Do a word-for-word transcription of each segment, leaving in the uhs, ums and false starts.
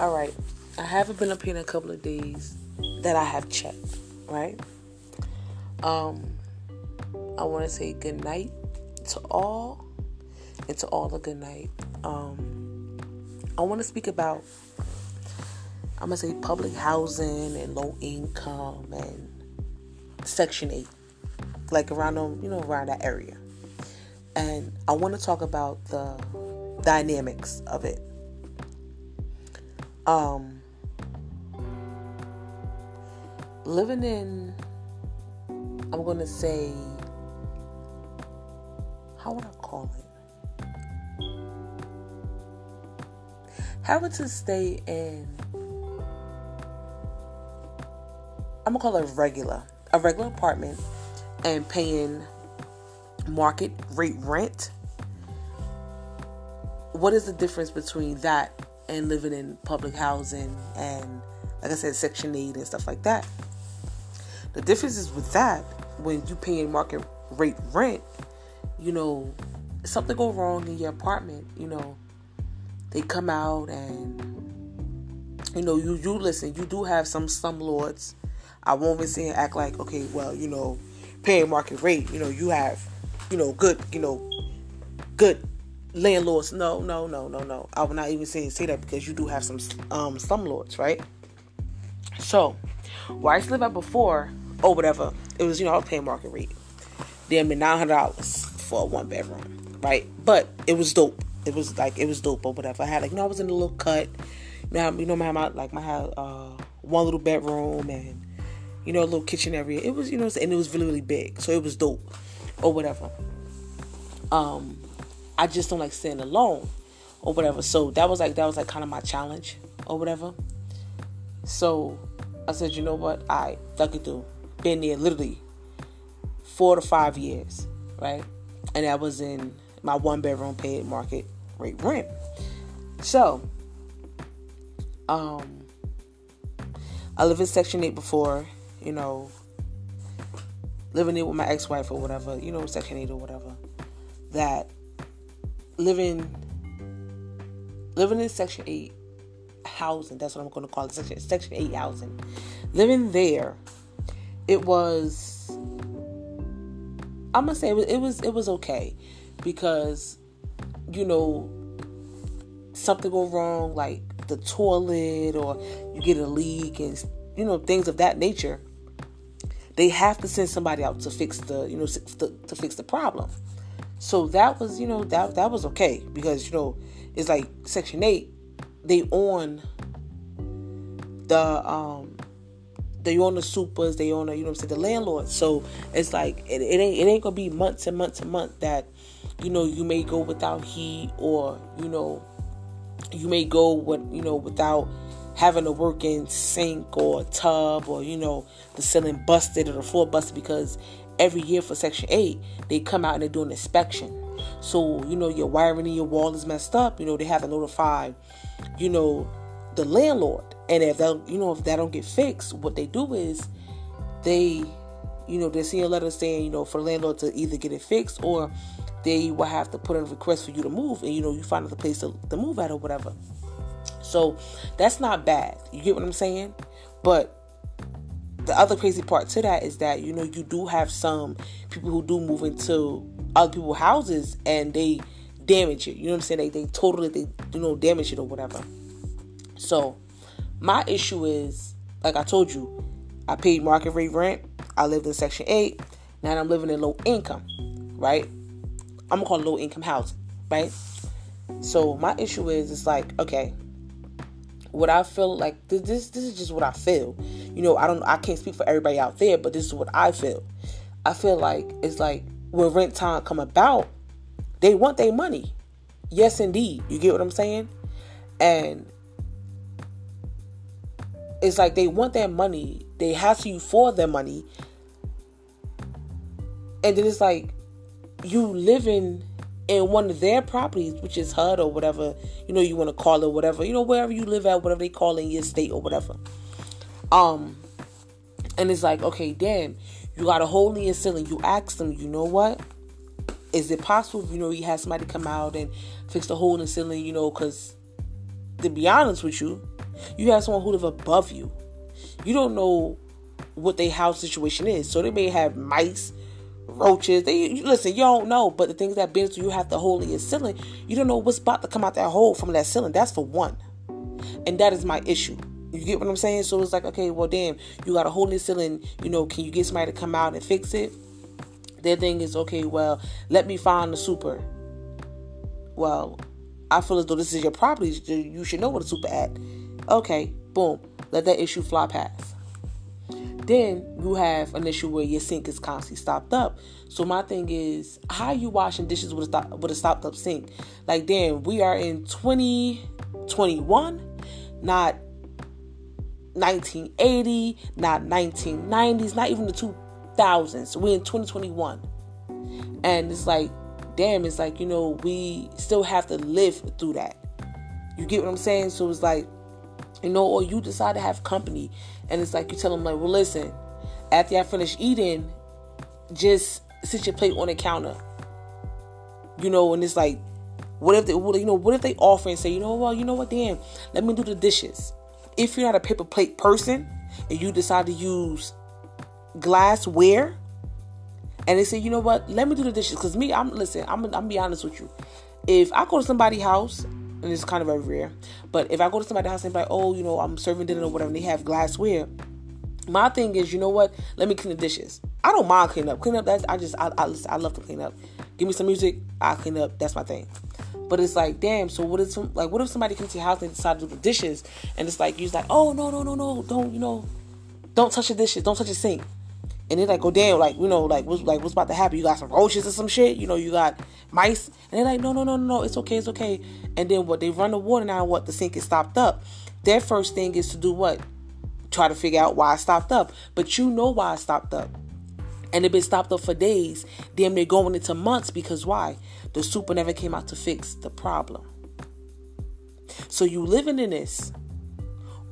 All right. I haven't been up here in a couple of days that I have checked, right? Um, I want to say good night to all and to all a good night. Um, I want to speak about, I'm going to say public housing and low income and Section eight, like around, them, you know, around that area. And I want to talk about the dynamics of it. Um, Living in, I'm going to say, how would I call it? Having to stay in, I'm going to call it regular, a regular apartment and paying market rate rent. What is the difference between that and living in public housing and, like I said, Section eight and stuff like that? The difference is with that, when you paying market rate rent, you know, something go wrong in your apartment, you know, they come out and, you know, you, you listen, you do have some slumlords. I won't even say and act like, okay, well, you know, paying market rate, you know, you have, you know, good, you know, good landlords. No, no, no, no, no. I will not even say say that because you do have some um, slumlords, right? So, where I used to live at before, or whatever, it was, you know, I was paying market rate. Then, I mean, nine hundred dollars for a one bedroom, right? But it was dope. It was like, it was dope or whatever. I had, like, you know, I was in a little cut. You know, you know my, my, like, my uh, one little bedroom and, you know, a little kitchen area. It was, you know, and it was really, really big. So, it was dope or whatever. Um, I just don't like staying alone or whatever. So, that was like, that was like kind of my challenge or whatever. So, I said, you know what? I stuck it through. Been there literally four to five years, right? And I was in my one bedroom paid market rate rent. So, um, I lived in Section eight before, you know, living there with my ex-wife or whatever, you know, Section eight or whatever. That living, living in Section eight housing, that's what I'm going to call it, section, section eight housing, living there, it was, I'm going to say it was, it was, it was okay, because, you know, something go wrong, like the toilet, or you get a leak, and, you know, things of that nature, they have to send somebody out to fix the, you know, to, to fix the problem. So that was, you know, that, that was okay, because, you know, it's like Section eight, they own the, um, they own the supers, they own the, you know what I'm saying, the landlords. So it's like, it, it ain't, it ain't gonna be months and months and months that, you know, you may go without heat, or, you know, you may go with, you know, without having a working sink or tub, or, you know, the ceiling busted or the floor busted, because every year for Section eight, they come out and they do an inspection. So, you know, your wiring in your wall is messed up, you know, they have to notify, you know, the landlord. And if that, you know, if that don't get fixed, what they do is they, you know, they send a letter saying, you know, for the landlord to either get it fixed, or they will have to put in a request for you to move, and, you know, you find another place to, to move at or whatever. So that's not bad. You get what I'm saying? But the other crazy part to that is that, you know, you do have some people who do move into other people's houses and they damage it. You know what I'm saying? They, they totally, they, you know, damage it or whatever. So my issue is, like I told you, I paid market rate rent. I lived in Section eight. Now I'm living in low income, right? I'm going to call it low income housing, right? So my issue is, it's like, okay, what I feel like, this, this, this is just what I feel. You know, I don't, I can't speak for everybody out there, but this is what I feel. I feel like it's like, when rent time come about, they want their money. Yes, indeed. You get what I'm saying? And it's like they want their money. They hassle you for their money. And then it's like you living in one of their properties, which is H U D or whatever, you know, you want to call it, whatever, you know, wherever you live at, whatever they call in your state or whatever. Um, and it's like, okay, damn, you got a hole in your ceiling. You ask them, you know what? Is it possible, you know, you had somebody come out and fix the hole in the ceiling, you know, because to be honest with you, You have someone who live above you. You don't know what their house situation is. So they may have mice, roaches. They listen, you don't know. But the things that bends through, you have to hold in your ceiling. You don't know what's about to come out that hole from that ceiling. That's for one. And that is my issue. You get what I'm saying? So it's like, okay, well, damn, you got a hole in the ceiling. You know, can you get somebody to come out and fix it? Their thing is, okay, well, let me find the super. Well, I feel as though this is your property. You should know what a super at. Okay, boom. Let that issue fly past. Then you have an issue where your sink is constantly stopped up. So my thing is, how are you washing dishes with a, stop, with a stopped up sink? Like, damn, we are in twenty twenty-one, not nineteen eighty, not nineteen nineties, not even the two thousands. We're in twenty twenty-one. And it's like, damn, it's like, you know, we still have to live through that. You get what I'm saying? So it's like, you know, or you decide to have company, and it's like you tell them, like, well, listen, after I finish eating, just sit your plate on the counter. You know, and it's like, what if they, you know, what if they offer and say, you know, well, you know what, damn, let me do the dishes. If you're not a paper plate person and you decide to use glassware, and they say, you know what, let me do the dishes, because me, I'm listen, I'm I'm be honest with you. If I go to somebody's house, and it's kind of everywhere, but if I go to somebody's house and be like, oh, you know, I'm serving dinner or whatever, and they have glassware, my thing is, you know what, let me clean the dishes. I don't mind cleaning up. Clean up, that's I just I I, I love to clean up. Give me some music, I clean up. That's my thing. But it's like, damn, so what is some, like, what if somebody comes to your house and decides to do the dishes, and it's like, you're like, oh, no, no, no, no, don't, you know, don't touch the dishes, don't touch the sink. And they're like, oh, damn, like, you know, like, what's, like, what's about to happen? You got some roaches or some shit? You know, you got mice? And they're like, no, no, no, no, no, it's okay, it's okay. And then what, they run the water now, what, the sink is stopped up. Their first thing is to do what? Try to figure out why it stopped up. But you know why it stopped up. And it been stopped up for days. Then they're going into months, because why? The super never came out to fix the problem. So you living in this.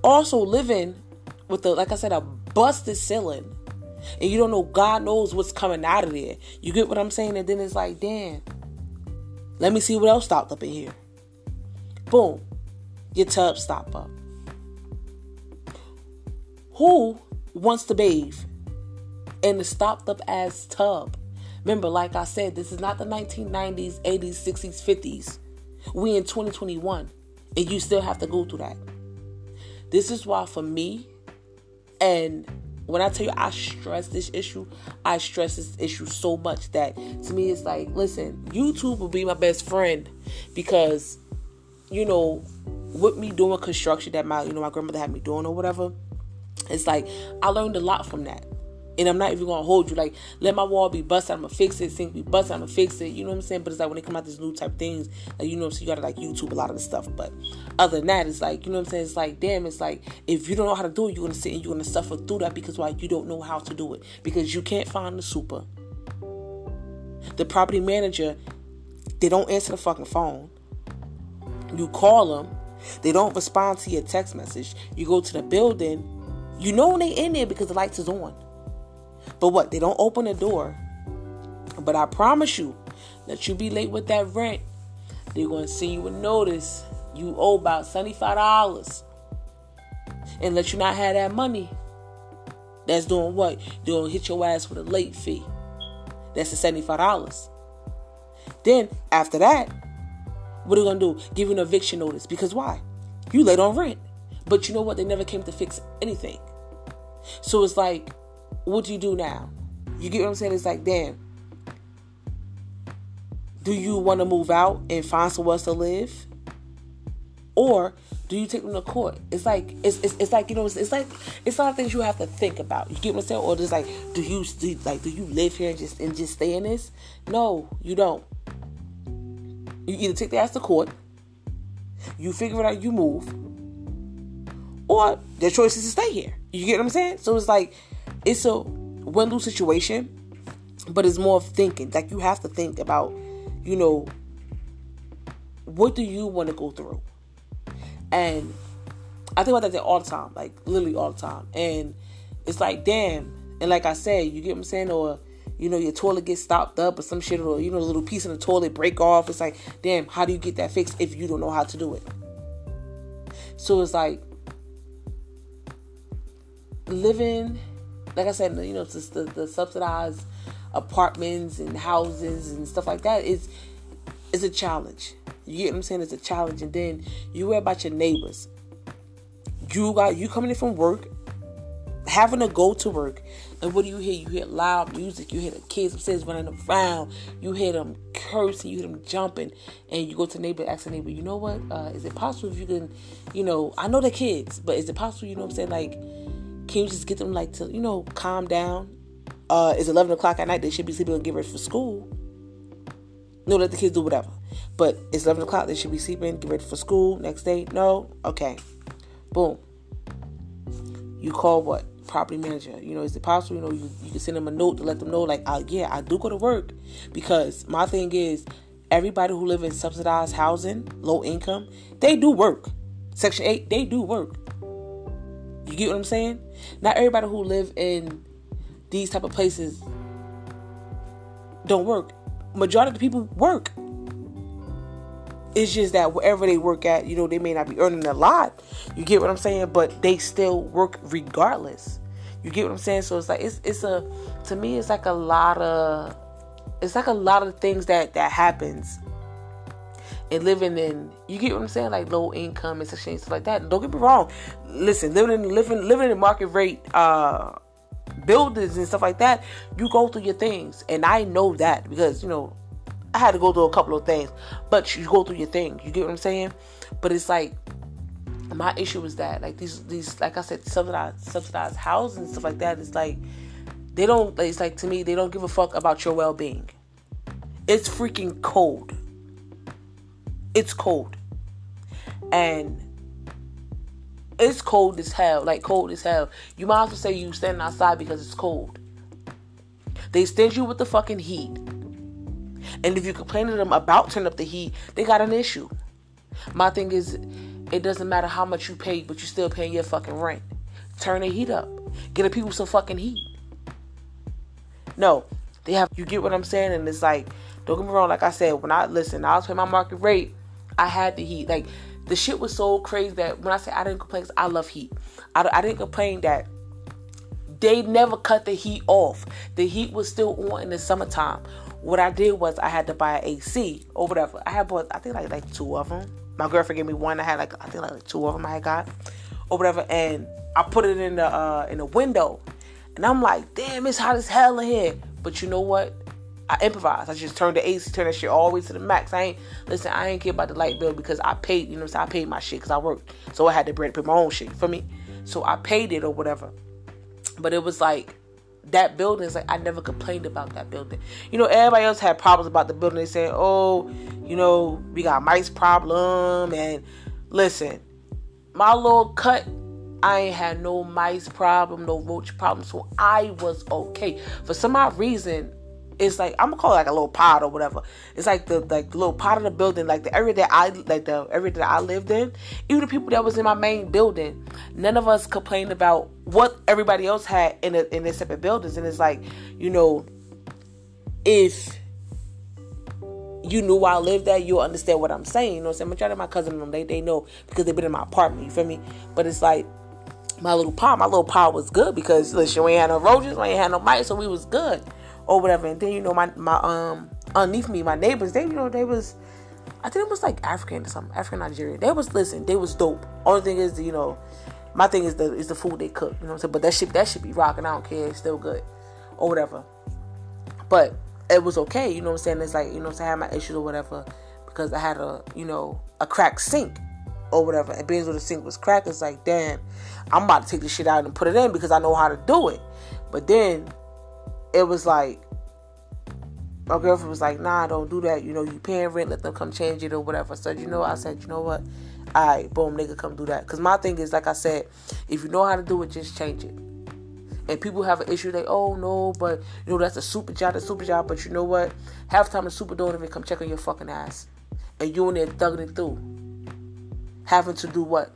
Also living with, the, like I said, a busted ceiling. And you don't know, God knows what's coming out of there. You get what I'm saying? And then it's like, damn, let me see what else stopped up in here. Boom. Your tub stopped up. Who wants to bathe in the stopped up ass tub? Remember, like I said, this is not the nineteen nineties, eighties, sixties, fifties. We in twenty twenty-one, and you still have to go through that. This is why for me, and when I tell you I stress this issue, I stress this issue so much that to me it's like, listen, YouTube will be my best friend, because, you know, with me doing construction that my, you know, my grandmother had me doing or whatever, it's like I learned a lot from that. And I'm not even going to hold you. Like, let my wall be busted, I'm going to fix it. Sink be busted, I'm going to fix it. You know what I'm saying? But it's like when they come out these new type things, like, you know, so you got to, like, YouTube a lot of the stuff. But other than that, it's like, you know what I'm saying? It's like, damn, it's like, if you don't know how to do it, you're going to sit and you're going to suffer through that, because why? You don't know how to do it. Because you can't find the super. The property manager, they don't answer the fucking phone. You call them. They don't respond to your text message. You go to the building. You know when they in there because the lights is on. But what? They don't open the door. But I promise you, that you be late with that rent, they're going to send you a notice. You owe about seventy-five dollars. And let you not have that money. That's doing what? They're going to hit your ass with a late fee. That's the seventy-five dollars. Then, after that, what are they going to do? Give you an eviction notice. Because why? You late on rent. But you know what? They never came to fix anything. So it's like, what do you do now? You get what I'm saying? It's like, damn. Do you want to move out and find somewhere else to live? Or do you take them to court? It's like, it's it's, it's like, you know, it's, it's like, it's a lot of things you have to think about. You get what I'm saying? Or just like, do you, do, like, do you live here and just, and just stay in this? No, you don't. You either take their ass to court, you figure it out, you move, or their choice is to stay here. You get what I'm saying? So it's like, it's a win-lose situation, but it's more of thinking. Like, you have to think about, you know, what do you want to go through? And I think about that all the time, like, literally all the time. And it's like, damn. And like I said, you get what I'm saying? Or, you know, your toilet gets stopped up or some shit, or, you know, a little piece in the toilet break off. It's like, damn, how do you get that fixed if you don't know how to do it? So it's like, living, like I said, you know, just the, the subsidized apartments and houses and stuff like that is is a challenge. You get what I'm saying? It's a challenge. And then you worry about your neighbors. You got you coming in from work, having to go to work, and what do you hear? You hear loud music. You hear the kids upstairs running around. You hear them cursing. You hear them jumping. And you go to neighbor, ask the neighbor, you know what? Uh, is it possible if you can, you know, I know they're kids, but is it possible, you know what I'm saying, like, can you just get them, like, to, you know, calm down? Uh, it's eleven o'clock at night. They should be sleeping and get ready for school. No, let the kids do whatever. But it's eleven o'clock. They should be sleeping, get ready for school. Next day, no? Okay. Boom. You call what? Property manager. You know, is it possible, you know, you, you can send them a note to let them know, like, uh, yeah, I do go to work. Because my thing is, everybody who live in subsidized housing, low income, they do work. Section eight, they do work. You get what I'm saying? Not everybody who live in these type of places don't work. Majority of the people work. It's just that wherever they work at, you know, they may not be earning a lot. You get what I'm saying? But they still work regardless. You get what I'm saying? So it's like, it's, it's a, to me, it's like a lot of, it's like a lot of things that, that happens and living in, you get what I'm saying? Like low income and such and stuff like that. Don't get me wrong. Listen, living in, living, living in market rate, uh, buildings and stuff like that, you go through your things. And I know that because, you know, I had to go through a couple of things, but you go through your thing. You get what I'm saying? But it's like, my issue is that, like, these, these, like I said, subsidized, subsidized housing and stuff like that. It's like, they don't, it's like, to me, they don't give a fuck about your well-being. It's freaking cold. It's cold. And it's cold as hell. Like, cold as hell. You might as well say you standing outside because it's cold. They sting you with the fucking heat. And if you complain to them about turning up the heat, they got an issue. My thing is, it doesn't matter how much you pay, but you're still paying your fucking rent. Turn the heat up. Get the people some fucking heat. No, they have, you get what I'm saying? And it's like, don't get me wrong, like I said, when I, listen, I was paying my market rate, I had the heat. Like, the shit was so crazy that when I say I didn't complain, I love heat. I, I didn't complain that they never cut the heat off. The heat was still on in the summertime. What I did was I had to buy an A C or whatever. I had bought, I think, like, like two of them. My girlfriend gave me one. I had, like, I think, like, like two of them I had got or whatever. And I put it in the, uh, in the window. And I'm like, damn, it's hot as hell in here. But you know what? I improvised. I just turned the A C, turned that shit all the way to the max. I ain't, listen, I ain't care about the light bill because I paid, you know what I'm saying? I paid my shit because I worked. So I had to pay my own shit for me. So I paid it or whatever. But it was like, that building is like, I never complained about that building. You know, everybody else had problems about the building. They said, oh, you know, we got mice problem. And listen, my little cut, I ain't had no mice problem, no roach problem. So I was okay. For some odd reason, it's like, I'm gonna call it like a little pod or whatever. It's like the like little pod of the building, like the area that I like the area that I lived in. Even the people that was in my main building, none of us complained about what everybody else had in a, in their separate buildings. And it's like, you know, if you knew where I lived there, you'll understand what I'm saying. You know what I'm saying? Majority of my cousins, them, they they know because they've been in my apartment. You feel me? But it's like, my little pod, my little pod was good because listen, we ain't had no roaches, we ain't had no mice, so we was good. Or whatever. And then, you know, my, my, um, underneath me, my neighbors, they, you know, they was, I think it was like African or something, African Nigerian. They was, listen, they was dope. Only thing is, you know, my thing is the, is the food they cook, you know what I'm saying? But that shit, that shit be rocking. I don't care. It's still good or whatever. But it was okay. You know what I'm saying? It's like, you know what I'm saying? I had my issues or whatever because I had a, you know, a cracked sink or whatever. And being as though the sink was cracked, it's like, damn, I'm about to take this shit out and put it in because I know how to do it. But then, it was like, my girlfriend was like, nah, don't do that. You know, you paying rent, let them come change it or whatever. So, you know, I said, you know what? All right, boom, nigga, come do that. Because my thing is, like I said, if you know how to do it, just change it. And people have an issue, they, oh, no, but, you know, that's a super job, that's a super job. But you know what? Half the time, the super don't even come check on your fucking ass. And you in there thugging it through. Having to do what?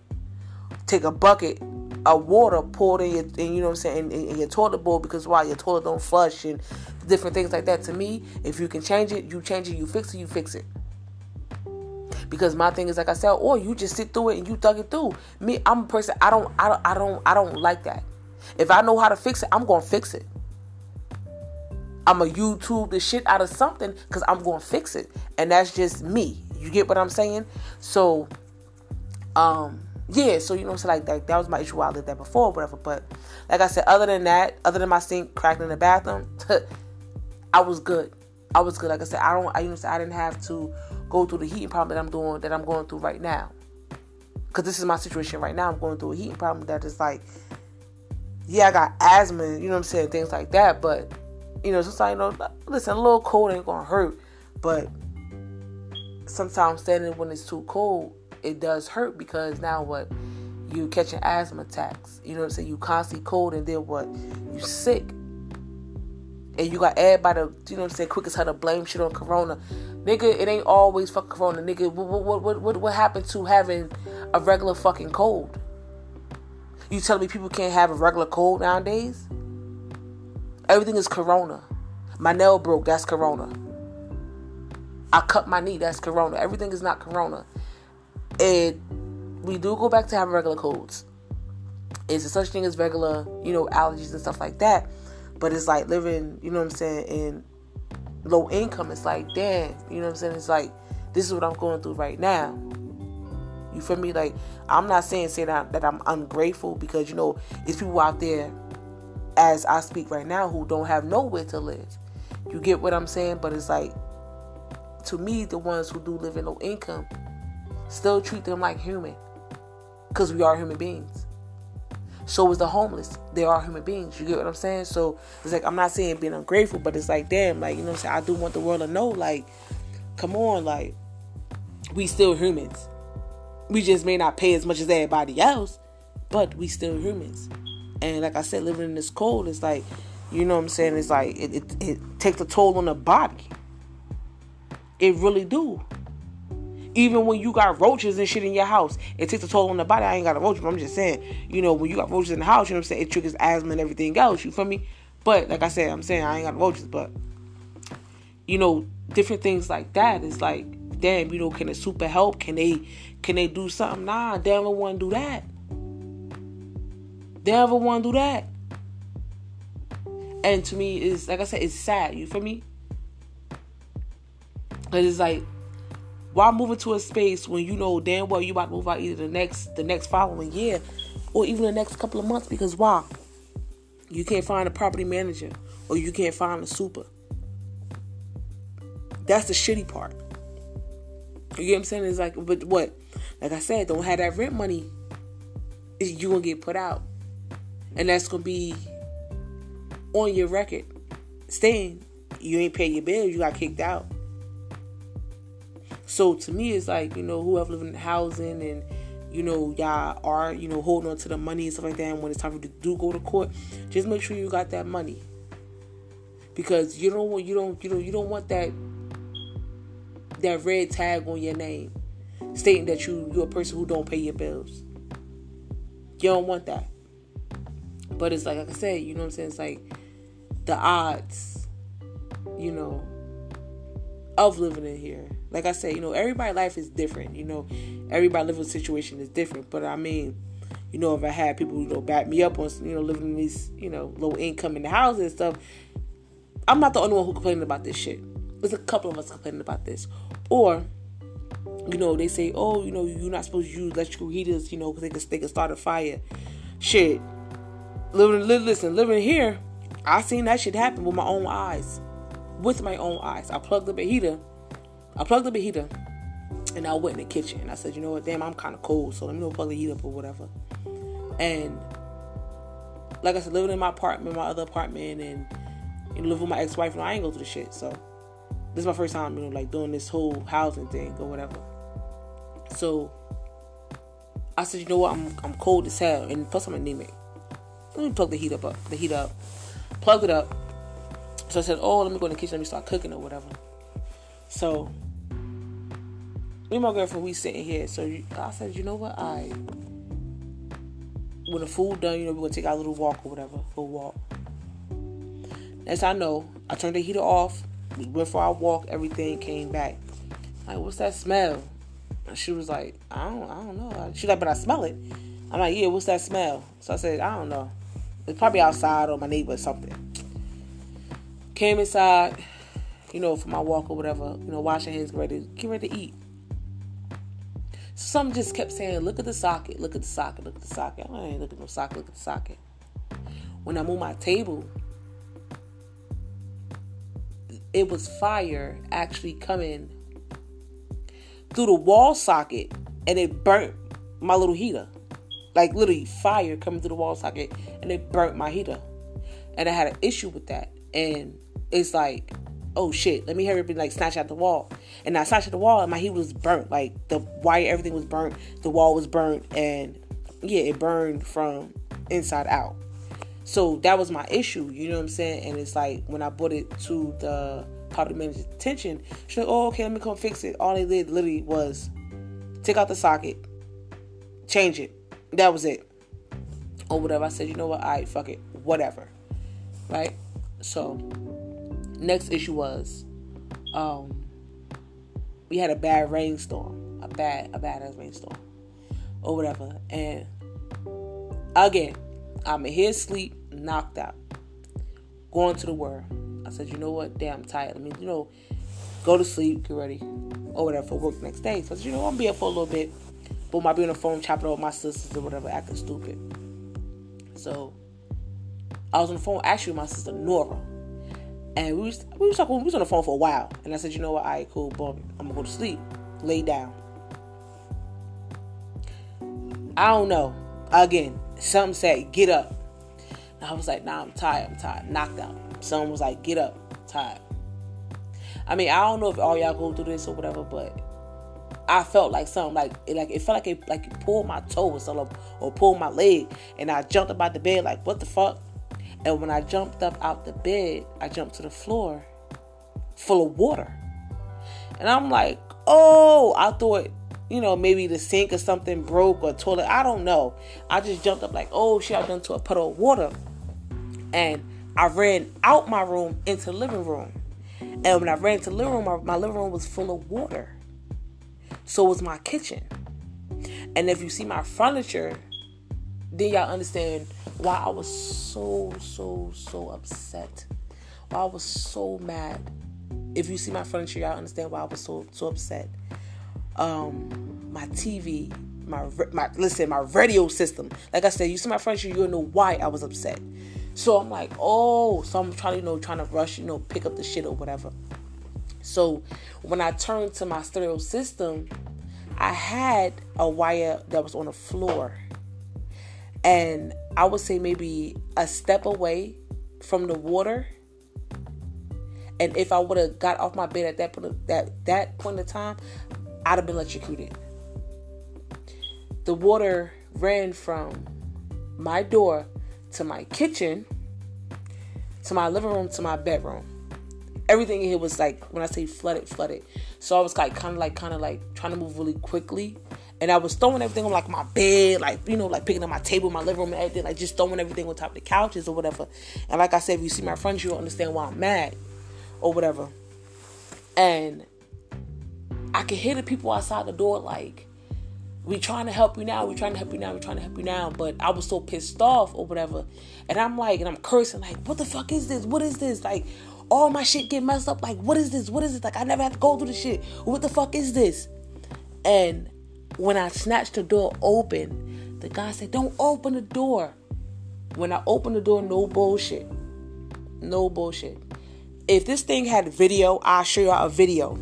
Take a bucket of water poured in your, and you know what I'm saying, in, in your toilet bowl because why? Your toilet don't flush and different things like that. To me, if you can change it, you change it. You fix it, you fix it. Because my thing is, like I said, or you just sit through it and you thug it through. Me, I'm a person. I don't, I don't, I don't, I don't like that. If I know how to fix it, I'm going to fix it. I'm going to YouTube the shit out of something because I'm going to fix it. And that's just me. You get what I'm saying? So, um, yeah. So, you know, so like, like that was my issue while I lived there before or whatever. But like I said, other than that, other than my sink cracking in the bathroom, I was good. I was good. Like I said, I don't, I, you know, I didn't have to go through the heating problem that I'm doing, that I'm going through right now. Because this is my situation right now. I'm going through a heating problem that is like, yeah, I got asthma, you know what I'm saying, things like that. But, you know, sometimes, you know, listen, a little cold ain't going to hurt. But sometimes standing when it's too cold, it does hurt because now what? You catching asthma attacks. You know what I'm saying? You constantly cold and then what? You sick. And you got everybody, you know what I'm saying, quick as hell to blame shit on Corona. Nigga, it ain't always fucking Corona. Nigga, what, what, what, what, what happened to having a regular fucking cold? You telling me people can't have a regular cold nowadays? Everything is Corona. My nail broke, that's Corona. I cut my knee, that's Corona. Everything is not Corona. And we do go back to having regular colds. It's such thing as regular, you know, allergies and stuff like that. But it's like living, you know what I'm saying, in low income. It's like, damn, you know what I'm saying? It's like, this is what I'm going through right now. You feel me? Like, I'm not saying saying that, that I'm ungrateful because, you know, it's people out there, as I speak right now, who don't have nowhere to live. You get what I'm saying? But it's like, to me, the ones who do live in low income, still treat them like human because we are human beings. So is the homeless. They are human beings. You get what I'm saying? So it's like, I'm not saying being ungrateful, but it's like, damn, like, you know what I'm saying? I do want the world to know, like, come on, like, we still humans. We just may not pay as much as everybody else, but we still humans. And like I said, living in this cold, it's like, you know what I'm saying? It's like, it, it, it takes a toll on the body. It really do. Even when you got roaches and shit in your house, it takes a toll on the body. I ain't got a roach, but I'm just saying, you know, when you got roaches in the house, you know what I'm saying, it triggers asthma and everything else, you feel me? But, like I said, I'm saying I ain't got roaches, but, you know, different things like that. It's like, damn, you know, can it super help? Can they can they do something? Nah, they never want to do that. They never want to do that. And to me, it's, like I said, it's sad, you feel me? Because it's like, why move into a space when you know damn well you about to move out either the next the next following year or even the next couple of months? Because why? You can't find a property manager or you can't find a super. That's the shitty part. You get what I'm saying? It's like, but what? Like I said, don't have that rent money. You're going to get put out. And that's going to be on your record. Staying. You ain't pay your bill. You got kicked out. So to me, it's like, you know, whoever living in housing and, you know, y'all are, you know, holding on to the money and stuff like that. And when it's time for you to do go to court, just make sure you got that money. Because you don't want, you don't, you know, you don't want that, that red tag on your name stating that you, you're a person who don't pay your bills. You don't want that. But it's like, like I said, you know what I'm saying? It's like the odds, you know, of living in here. Like I said, you know, everybody's life is different. You know, everybody's living situation is different. But I mean, you know, if I had people who, you know, back me up on, you know, living in these, you know, low income in the houses and stuff, I'm not the only one who complaining about this shit. There's a couple of us complaining about this. Or, you know, they say, oh, you know, you're not supposed to use electrical heaters, you know, because they can, they can start a fire. Shit. Living, li- listen, living here, I seen that shit happen with my own eyes. With my own eyes. I plugged up a heater. I plugged up a heater and I went in the kitchen and I said, you know what, damn, I'm kind of cold, so let me go plug the heat up or whatever. And like I said, living in my apartment, my other apartment, and you know, living with my ex-wife, you know, I ain't go through the shit. So this is my first time, you know, like doing this whole housing thing or whatever. So I said, you know what, I'm I'm cold as hell and plus I'm anemic. Let me plug the heat up, up the heat up, plug it up. So I said, oh, let me go in the kitchen, let me start cooking or whatever. So, me and my girlfriend, we sitting here. So, you, I said, you know what? I, when the food done, you know, we're going to take our little walk or whatever. Go walk. As I know, I turned the heater off. We went for our walk. Everything came back. Like, what's that smell? And she was like, I don't I don't know. She like, but I smell it. I'm like, yeah, what's that smell? So, I said, I don't know. It's probably outside or my neighbor or something. Came inside, you know, for my walk or whatever. You know, wash your hands, get ready, get ready to eat. Some just kept saying, look at the socket, look at the socket, look at the socket. I ain't looking at no socket, look at the socket. When I moved my table, it was fire actually coming through the wall socket, and it burnt my little heater. Like, literally, fire coming through the wall socket, and it burnt my heater. And I had an issue with that. And it's like, oh, shit, let me hurry up and, like, snatch out the wall. And I snatched out the wall, and my heater was burnt. Like, the wire, everything was burnt. The wall was burnt. And, yeah, it burned from inside out. So that was my issue, you know what I'm saying? And it's like, when I brought it to the property manager's attention, she's like, oh, okay, let me come fix it. All they did literally was take out the socket, change it. That was it. Or whatever. I said, you know what? All right, fuck it. Whatever. Right? So, next issue was, um, we had a bad rainstorm. A bad, a bad ass rainstorm. Or whatever. And, again, I'm in here asleep, knocked out. Going to the work. I said, you know what? Damn, I'm tired. I mean, you know, go to sleep, get ready. Or whatever, for work the next day. So, I said, you know, I'm be up for a little bit. Boom, I be on the phone chopping up with my sisters or whatever, acting stupid. So, I was on the phone actually with my sister, Nora. And we was, we was talking, we was on the phone for a while. And I said, you know what, all right, cool, boom, I'm gonna go to sleep. Lay down. I don't know. Again, something said, get up. And I was like, nah, I'm tired, I'm tired. Knocked out. Someone was like, get up, I'm tired. I mean, I don't know if all y'all go through this or whatever, but I felt like something, like it, like it felt like it, like it pulled my toe or something, or pulled my leg, and I jumped up out the bed like, what the fuck? And when I jumped up out the bed, I jumped to the floor, full of water, and I'm like, oh, I thought, you know, maybe the sink or something broke or toilet, I don't know. I just jumped up like, oh shit, I jumped to a puddle of water, and I ran out my room into the living room, and when I ran to the living room, my, my living room was full of water. So was my kitchen. And if you see my furniture, then y'all understand why I was so, so, so upset. Why I was so mad. If you see my furniture, y'all understand why I was so, so upset. Um, my T V, my, my, listen, my radio system. Like I said, you see my furniture, you'll know why I was upset. So I'm like, oh, so I'm trying to, you know, trying to rush, you know, pick up the shit or whatever. So when I turned to my stereo system, I had a wire that was on the floor. And I would say maybe a step away from the water. And if I would have got off my bed at that point of, that, that point of time, I'd have been electrocuted. The water ran from my door to my kitchen, to my living room, to my bedroom. Everything in here was like, when I say flooded, flooded. So I was like, kind of like, kind of like trying to move really quickly. And I was throwing everything on like my bed, like, you know, like picking up my table, my living room and everything, like just throwing everything on top of the couches or whatever. And like I said, if you see my friends, you'll understand why I'm mad or whatever. And I could hear the people outside the door like, we trying to help you now, we trying to help you now, we trying to help you now. But I was so pissed off or whatever. And I'm like, and I'm cursing like, what the fuck is this? What is this? Like, all my shit get messed up. Like, what is this? What is this? Like, I never have to go through this shit. What the fuck is this? And when I snatched the door open, the guy said, don't open the door. When I opened the door, no bullshit. No bullshit. If this thing had video, I'll show y'all a video.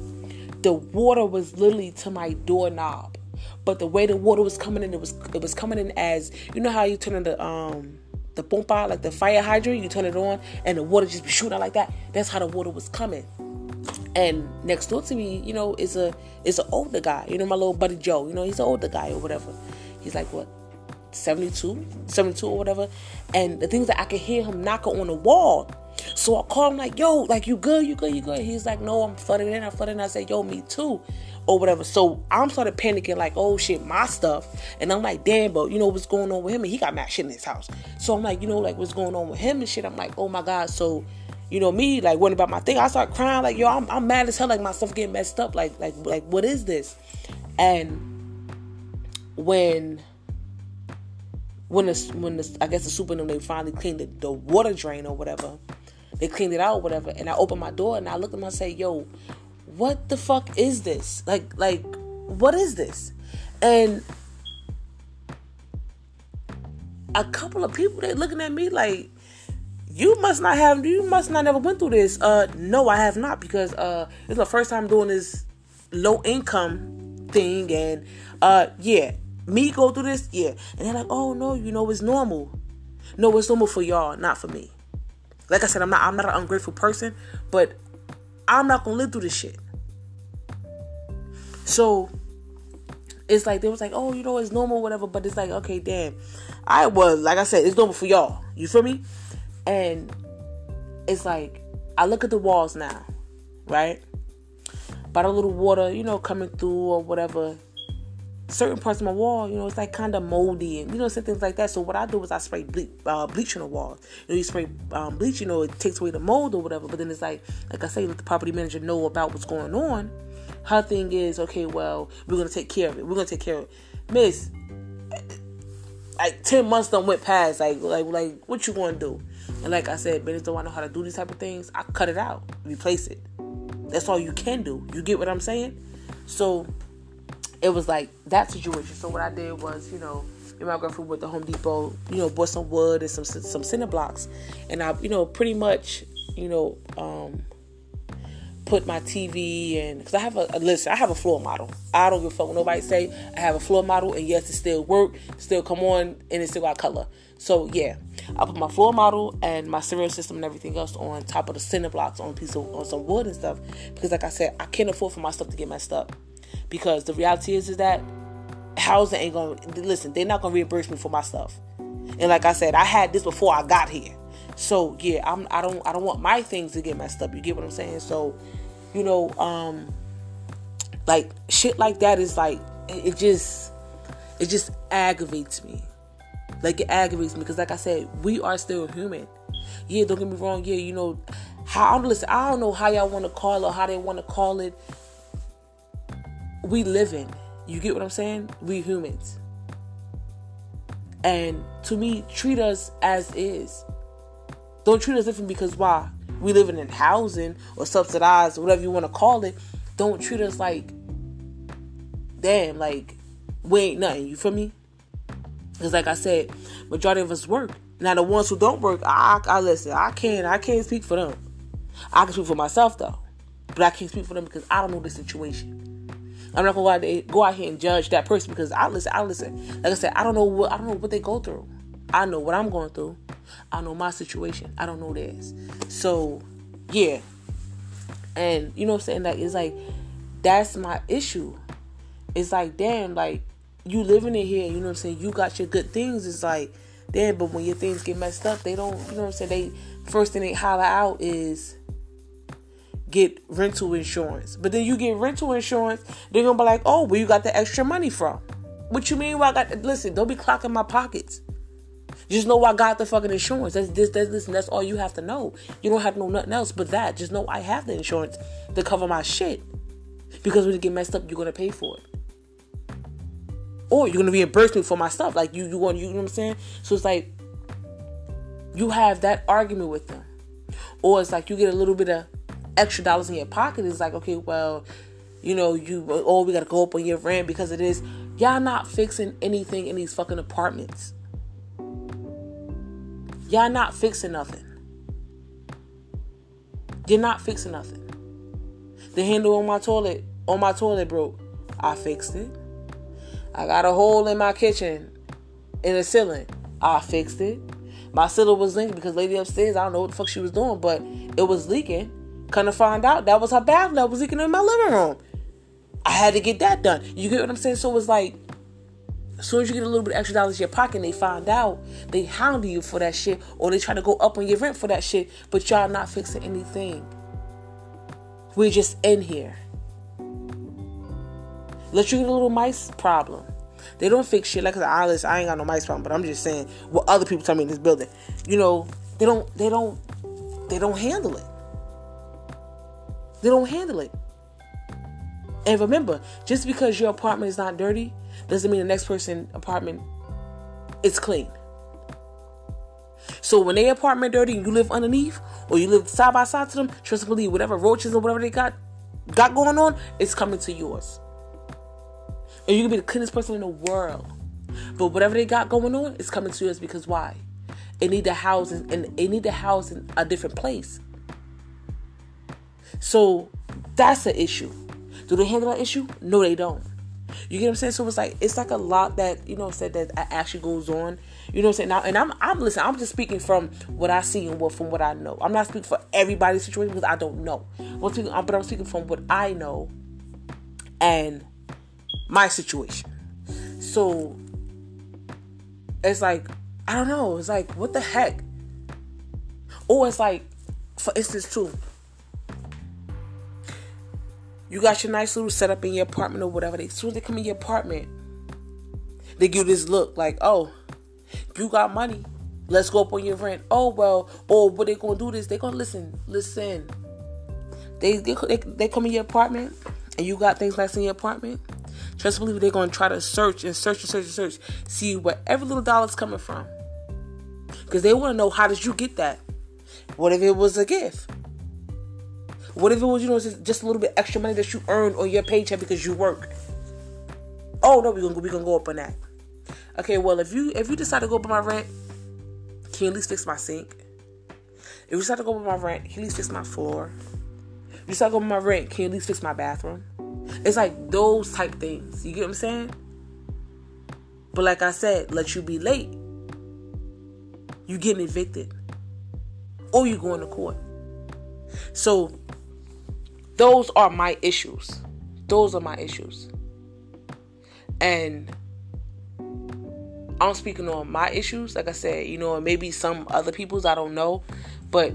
The water was literally to my doorknob. But the way the water was coming in, it was it was coming in as, you know how you turn in the, um... the pompa, like the fire hydrant, you turn it on and the water just be shooting out like that. That's how the water was coming. And next door to me, you know, is a is an older guy. You know, my little buddy Joe. You know, he's an older guy or whatever. He's like, what, seventy-two or whatever. And the things that I could hear him knocking on the wall. So I call him like, yo, like, you good, you good, you good. He's like, no, I'm flooded in, I'm flooded in. I said, yo, me too, or whatever. So I'm started panicking like, oh shit, my stuff. And I'm like, damn, but you know what's going on with him? And he got mad shit in his house. So I'm like, you know, like what's going on with him and shit. I'm like, oh my God. So, you know, me like worrying about my thing. I start crying like, yo, I'm, I'm mad as hell. Like my stuff getting messed up. Like, like, like, what is this? And when when the, when the, I guess the super knew they finally cleaned the, the water drain or whatever. They cleaned it out or whatever. And I opened my door and I looked at them and I said, yo, what the fuck is this? Like, like, what is this? And a couple of people, they looking at me like, you must not have, you must not never went through this. Uh, no, I have not, because uh, it's my first time doing this low income thing. And uh, yeah, me go through this, yeah. And they're like, oh no, you know, it's normal. No, it's normal for y'all, not for me. Like I said, I'm not, I'm not an ungrateful person, but I'm not gonna live through this shit. So it's like, they was like, oh, you know, it's normal, whatever. But it's like, okay, damn. I was, like I said, it's normal for y'all. You feel me? And it's like, I look at the walls now, right? About a little water, you know, coming through or whatever. Certain parts of my wall, you know, it's like kind of moldy and, you know, some things like that. So what I do is I spray ble- uh, bleach on the walls. You know, you spray um, bleach, you know, it takes away the mold or whatever. But then it's like, like I say, let the property manager know about what's going on. Her thing is, okay, well, we're going to take care of it. We're going to take care of it. Miss, like ten months done went past. Like, like, like what you going to do? And like I said, men don't know how to do these type of things. I cut it out. Replace it. That's all you can do. You get what I'm saying? So it was like that situation. So what I did was, you know, me and my girlfriend went to Home Depot, you know, bought some wood and some some cinder blocks. And I, you know, pretty much, you know, um, put my T V in. Because I have a, listen, I have a floor model. I don't give a fuck what nobody say. I have a floor model. And yes, it still worked. Still come on. And it still got color. So yeah, I put my floor model and my stereo system and everything else on top of the cinder blocks on a piece of, on some wood and stuff. Because like I said, I can't afford for my stuff to get messed up. Because the reality is, is that housing ain't gonna, listen, they're not gonna reimburse me for my stuff. And like I said, I had this before I got here. So yeah, I'm, I don't, I don't want my things to get messed up. You get what I'm saying? So, you know, um, like shit like that is like, it just, it just aggravates me. Like, it aggravates me because, like I said, we are still human. Yeah, don't get me wrong. Yeah, you know, how, listen, I don't know how y'all want to call it or how they want to call it. We living. You get what I'm saying? We humans. And to me, treat us as is. Don't treat us different because why? We living in housing or subsidized or whatever you want to call it. Don't treat us like, damn, like, we ain't nothing. You feel me? Because like I said, majority of us work. Now the ones who don't work, I, I listen, I can't, I can't speak for them. I can speak for myself though. But I can't speak for them because I don't know the situation. I'm not going to go out here and judge that person because I listen, I listen. Like I said, I don't know what, I don't know what they go through. I know what I'm going through. I know my situation. I don't know theirs. So, yeah. And you know what I'm saying? Like, it's like, that's my issue. It's like, damn, like, you living in here, you know what I'm saying, you got your good things, it's like, damn, but when your things get messed up, they don't, you know what I'm saying, they, first thing they holler out is, get rental insurance, but then you get rental insurance, they're gonna be like, oh, where you got the extra money from? What you mean, why I got, listen, don't be clocking my pockets, just know I got the fucking insurance, that's this, that's, listen, that's all you have to know, you don't have to know nothing else but that, just know I have the insurance to cover my shit, because when you get messed up, you're gonna pay for it. Or you're going to reimburse me for my stuff. Like, you, you want, you know what I'm saying? So it's like, you have that argument with them. Or it's like, you get a little bit of extra dollars in your pocket. It's like, okay, well, you know, you, oh, we got to go up on your rent because it is. Y'all not fixing anything in these fucking apartments. Y'all not fixing nothing. You're not fixing nothing. The handle on my toilet, on my toilet broke. I fixed it. I got a hole in my kitchen in the ceiling. I fixed it. My ceiling was leaking because lady upstairs, I don't know what the fuck she was doing, but it was leaking. Couldn't find out that was her bathroom that was leaking in my living room. I had to get that done. You get what I'm saying? So it's like, as soon as you get a little bit of extra dollars in your pocket and they find out, they hound you for that shit or they try to go up on your rent for that shit, but y'all not fixing anything. We're just in here. Let you get a little mice problem. They don't fix shit. Like I said, I, listen, I ain't got no mice problem, but I'm just saying what other people tell me in this building. You know, they don't, they don't, they don't handle it. They don't handle it. And remember, just because your apartment is not dirty doesn't mean the next person's apartment is clean. So when they apartment dirty and you live underneath, or you live side by side to them, trust and believe, whatever roaches or whatever they got got going on, it's coming to yours. And you can be the cleanest person in the world, but whatever they got going on, it's coming to yours. Because why? They need to house and they need to house in a different place. So that's the issue. Do they handle that issue? No, they don't. You get what I'm saying? So it's like it's like a lot that, you know, said that actually goes on. You know what I'm saying? Now, and I'm I'm listen, I'm just speaking from what I see and what from what I know. I'm not speaking for everybody's situation because I don't know. I'm speaking, but I'm speaking from what I know and my situation. So it's like, I don't know. It's like, what the heck? Or it's like, for instance too, you got your nice little setup in your apartment or whatever. They, as soon as they come in your apartment, they give this look like, oh, you got money. Let's go up on your rent. Oh, well, or what they going to do this. They going to listen. Listen. They, they they come in your apartment and you got things nice in your apartment. Trust and believe, they're going to try to search and search and search and search. See where every little dollar's coming from. Because they want to know, how did you get that? What if it was a gift? What if it was, you know, just a little bit extra money that you earned on your paycheck because you work? Oh, no, we're going to we're gonna go up on that. Okay, well, if you if you decide to go up on my rent, can you at least fix my sink? If you decide to go up on my rent, can you at least fix my floor? If you decide to go up on my rent, can you at least fix my bathroom? It's like those type things. You get what I'm saying? But like I said, let you be late, you getting evicted. Or you going to court. So those are my issues. Those are my issues. And I'm speaking on my issues, like I said, you know, and maybe some other people's, I don't know. But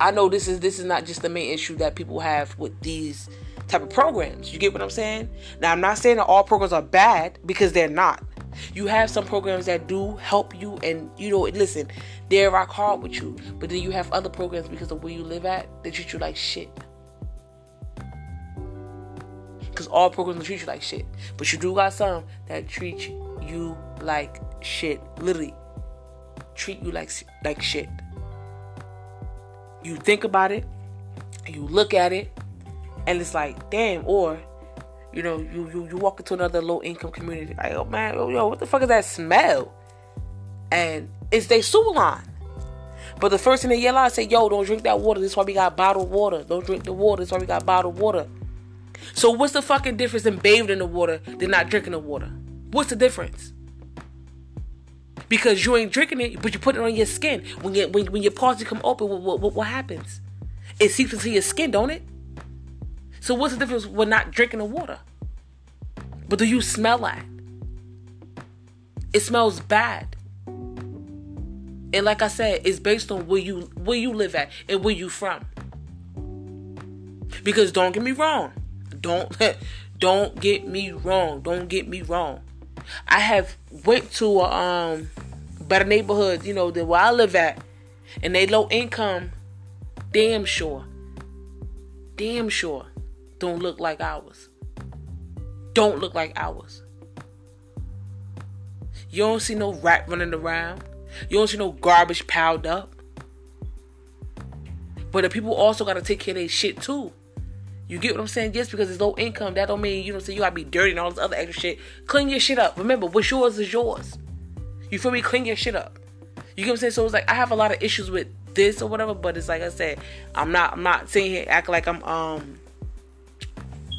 I know this is this is not just the main issue that people have with these type of programs. You get what I'm saying? Now, I'm not saying that all programs are bad, because they're not. You have some programs that do help you, and, you know, listen, they're rock hard with you. But then you have other programs, because of where you live at, they treat you like shit. Because all programs treat you like shit. But you do got some that treat you like shit. Literally. Treat you like, like shit. You think about it. You look at it. And it's like, damn. Or, you know, you, you, you walk into another low income community. Like, oh, man. Oh, yo, what the fuck is that smell? And it's they sewer line. But the first thing they yell out, say, yo, don't drink that water. This is why we got bottled water. Don't drink the water. This is why we got bottled water. So what's the fucking difference in bathing in the water than not drinking the water? What's the difference? Because you ain't drinking it, but you put it on your skin. When you, when, when your pores come open, what, what, what happens? It seeps into your skin, don't it? So what's the difference with not drinking the water? But do you smell that? It smells bad. And like I said, it's based on where you where you live at and where you from. Because don't get me wrong. Don't don't get me wrong. Don't get me wrong. I have went to a, um better neighborhoods, you know, than where I live at, and they low income, damn sure, damn sure, don't look like ours. Don't look like ours. You don't see no rat running around. You don't see no garbage piled up. But the people also gotta take care of their shit too. You get what I'm saying? Just because it's low income, that don't mean, you know, so you gotta be dirty and all this other extra shit. Clean your shit up. Remember, what's yours is yours. You feel me? Clean your shit up. You get what I'm saying? So it's like, I have a lot of issues with this or whatever, but it's like I said, I'm not, I'm not sitting here acting like I'm, um,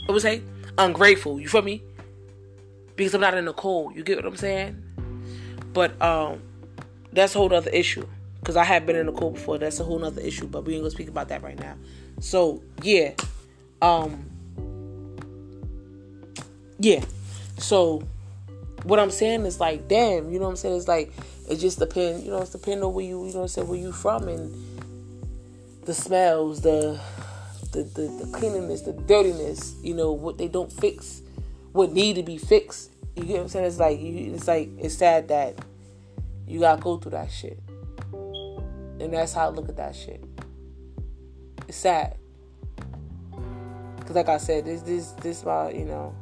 what was I? Ungrateful. You feel me? Because I'm not in the cold. You get what I'm saying? But um, that's a whole other issue. Because I have been in the cold before. That's a whole other issue. But we ain't gonna speak about that right now. So yeah. Um, yeah, so what I'm saying is like, damn, you know what I'm saying? It's like, it just depends, you know, it's depending on where you, you know what I'm saying, where you from, and the smells, the, the, the, the cleanliness, the dirtiness, you know, what they don't fix, what need to be fixed. You get what I'm saying? It's like, you, it's like, it's sad that you gotta go through that shit. And that's how I look at that shit. It's sad. Cause like I said, this this this my, you know,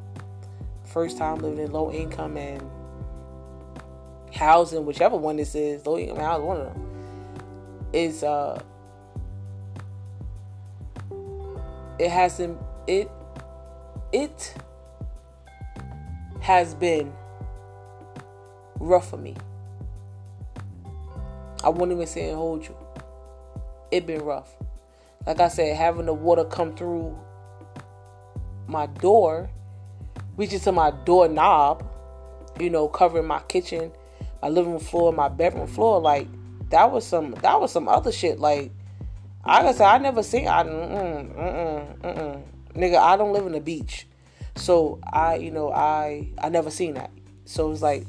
first time living in low income and housing, whichever one this is, low income housing, one of them. is uh it hasn't it it has been rough for me. I won't even say and hold you. It been rough. Like I said, having the water come through my door, reaching to my doorknob, you know, covering my kitchen, my living room floor, my bedroom floor, like that was some that was some other shit. Like I gotta say, I never seen. I mm-mm, mm-mm, mm-mm. Nigga, I don't live in the beach, so I you know I I never seen that. So it's like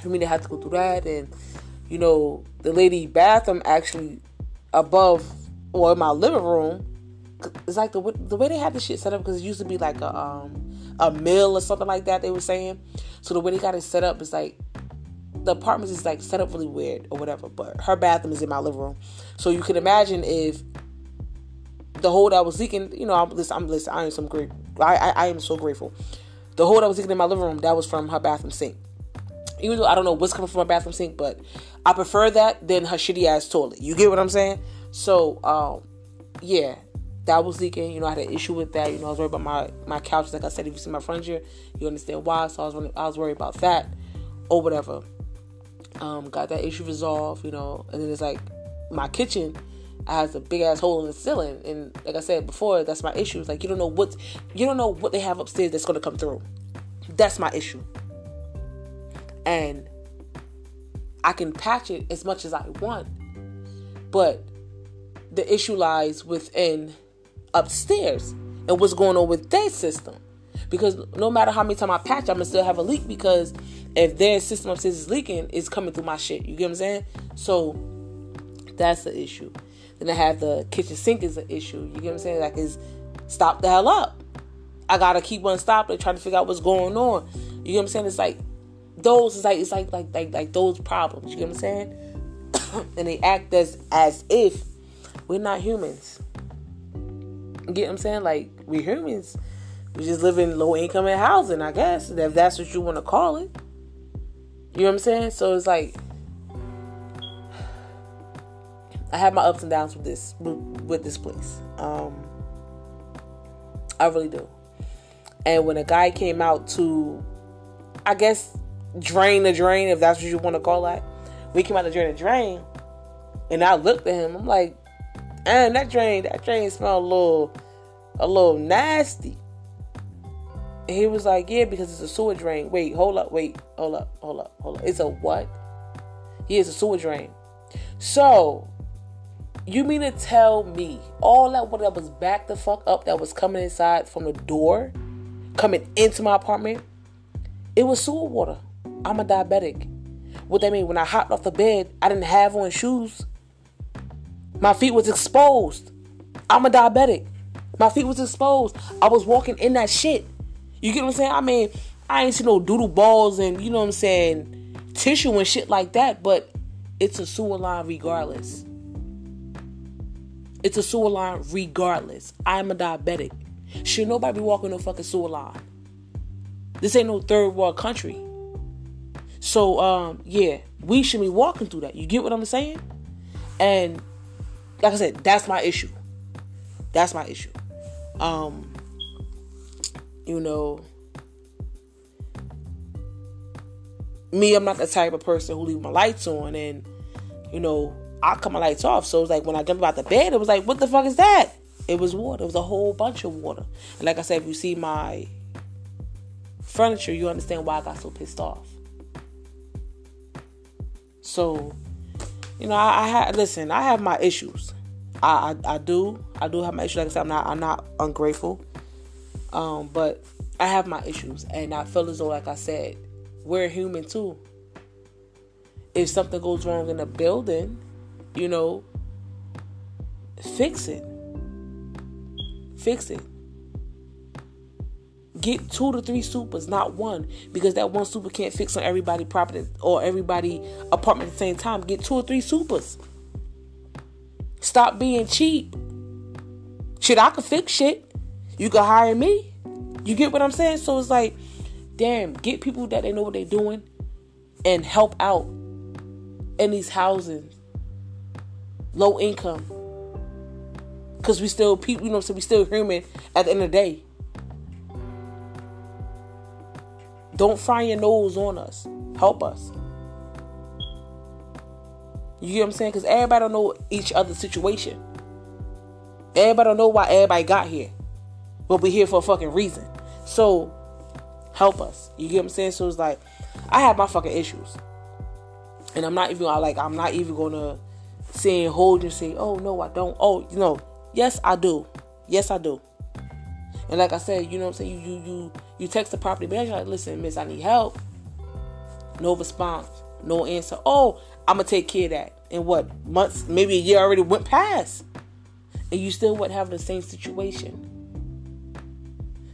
for me to have to go through that, and you know the lady bathroom actually above or in my living room. It's like the the way they had the shit set up, because it used to be like a um a mill or something like that, they were saying. So the way they got it set up is like, the apartment is like set up really weird or whatever, but her bathroom is in my living room. So you can imagine if the hole that was leaking, you know, I'm listen, I'm listen, I am some great, I, I I am so grateful. The hole that was leaking in my living room, that was from her bathroom sink. Even though I don't know what's coming from her bathroom sink, but I prefer that than her shitty ass toilet. You get what I'm saying? So um, yeah, that was leaking. You know, I had an issue with that. You know, I was worried about my my couch. Like I said, if you see my friends here, you understand why. So I was I was worried about that or whatever. Um, got that issue resolved, you know, and then it's like my kitchen has a big ass hole in the ceiling, and like I said before, that's my issue. It's like you don't know what you don't know what they have upstairs that's gonna come through. That's my issue, and I can patch it as much as I want, but the issue lies within upstairs and what's going on with their system. Because no matter how many times I patch, I'm gonna still have a leak, because if their system upstairs is leaking, it's coming through my shit. You get what I'm saying? So that's the issue. Then I have the kitchen sink is an issue. You get what I'm saying? Like, it's stop the hell up. I gotta keep on stopping, trying to figure out what's going on. You get what I'm saying? It's like those. It's like it's like like like like those problems. You get what I'm saying? And they act as as if we're not humans. You get what I'm saying? Like, we're humans. We just live in low-income and housing, I guess, if that's what you want to call it. You know what I'm saying? So it's like, I have my ups and downs with this, with this place. Um, I really do. And when a guy came out to, I guess, drain the drain, if that's what you want to call that. We came out to drain the drain, and I looked at him. I'm like, and that drain, that drain smelled a little, a little nasty. And he was like, yeah, because it's a sewer drain. Wait, hold up, wait, hold up, hold up, hold up. It's a what? Yeah, it's a sewer drain. So, you mean to tell me all that water that was back the fuck up, that was coming inside from the door, coming into my apartment, it was sewer water. I'm a diabetic. What that mean, when I hopped off the bed, I didn't have on shoes. My feet was exposed. I'm a diabetic. My feet was exposed. I was walking in that shit. You get what I'm saying? I mean, I ain't seen no doodle balls and, you know what I'm saying, tissue and shit like that, but it's a sewer line regardless. It's a sewer line regardless. I'm a diabetic. Should nobody be walking no fucking sewer line? This ain't no third world country. So, um, yeah, we should be walking through that. You get what I'm saying? And, like I said, that's my issue. That's my issue. Um... You know, me, I'm not the type of person who leave my lights on, and, you know, I cut my lights off. So it was like when I jumped out the bed, it was like, what the fuck is that? It was water. It was a whole bunch of water. And like I said, if you see my furniture, you understand why I got so pissed off. So, you know, I, I had, listen, I have my issues. I, I, I do. I do have my issues. Like I said, I'm not, I'm not ungrateful. Um, but I have my issues, and I feel as though, like I said, we're human too. If something goes wrong in a building, you know, fix it. Fix it. Get two to three supers, not one, because that one super can't fix on everybody property or everybody apartment at the same time. Get two or three supers. Stop being cheap. Shit, I can fix shit. You can hire me. You get what I'm saying? So it's like, damn, get people that they know what they're doing and help out in these houses. low income. Because we still people, you know what I'm saying? We still human at the end of the day. Don't fry your nose on us. Help us. You get what I'm saying? Because everybody don't know each other's situation. Everybody don't know why everybody got here. But we're here for a fucking reason. So, help us. You get what I'm saying? So it's like, I have my fucking issues. And I'm not even, like, I'm not even going to say and hold you and say, oh, no, I don't. Oh, you know, yes, I do. Yes, I do. And like I said, you know what I'm saying? You, you, you, you text the property manager, like, listen, miss, I need help. No response. No answer. Oh, I'm going to take care of that. And what? Months, maybe a year already went past. And you still would have the same situation.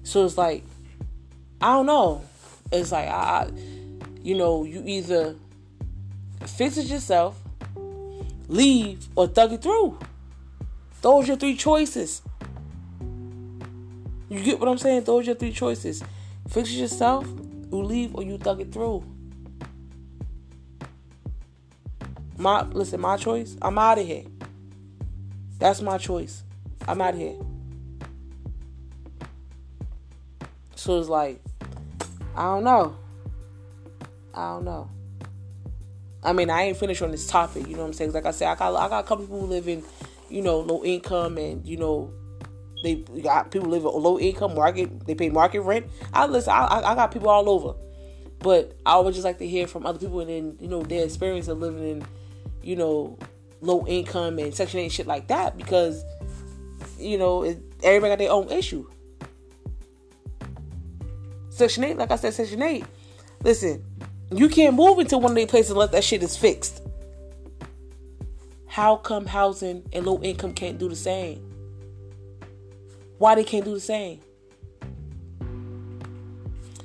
So it's like, I don't know. It's like, I, I you know, you either fix it yourself, leave, or thug it through. Those are your three choices. You get what I'm saying? Those are your three choices. Fix it yourself, you leave, or you thug it through. My, listen, my choice, I'm out of here. That's my choice. I'm out of here. So it's like, I don't know. I don't know. I mean, I ain't finished on this topic, you know what I'm saying? Like I said, I got I got a couple people who live in, you know, low income, and you know, they got people live in low income market. They pay market rent. I listen. I I got people all over, but I would just like to hear from other people and then, you know, their experience of living in, you know, low income and Section eight shit like that, because, you know, it, everybody got their own issue. Section eight, like I said, Section eight. Listen. You can't move into one of these places unless that shit is fixed. How come housing and low income can't do the same? Why they can't do the same?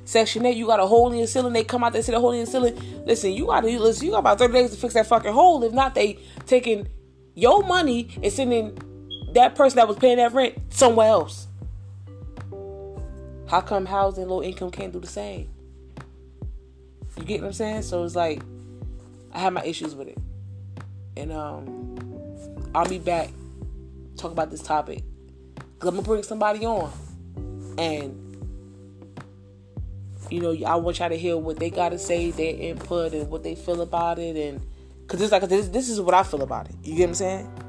Section eight, you got a hole in your ceiling. They come out there and see the hole in your ceiling. Listen, you got to listen. You got about thirty days to fix that fucking hole. If not, they taking your money and sending that person that was paying that rent somewhere else. How come housing and low income can't do the same? You get what I'm saying? So it's like, I have my issues with it. And um, I'll be back talking about this topic. Because I'm going to bring somebody on. And, you know, I want y'all to hear what they got to say, their input, and what they feel about it. And because it's like, this, this is what I feel about it. You get what I'm saying?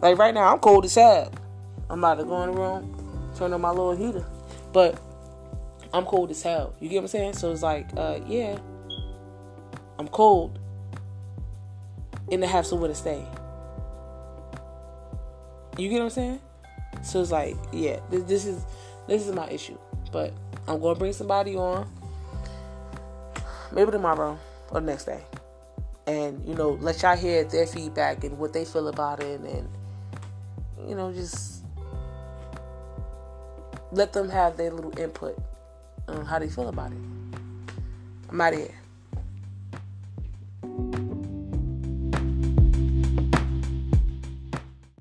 Like right now, I'm cold as hell. I'm about to go in the room, turn on my little heater. But I'm cold as hell. You get what I'm saying? So it's like, uh, yeah, I'm cold. And I have somewhere to stay. You get what I'm saying? So it's like, yeah, this, this is this is my issue. But I'm going to bring somebody on. Maybe tomorrow or the next day. And, you know, let y'all hear their feedback and what they feel about it. And, you know, just let them have their little input on how they feel about it. I'm out of here.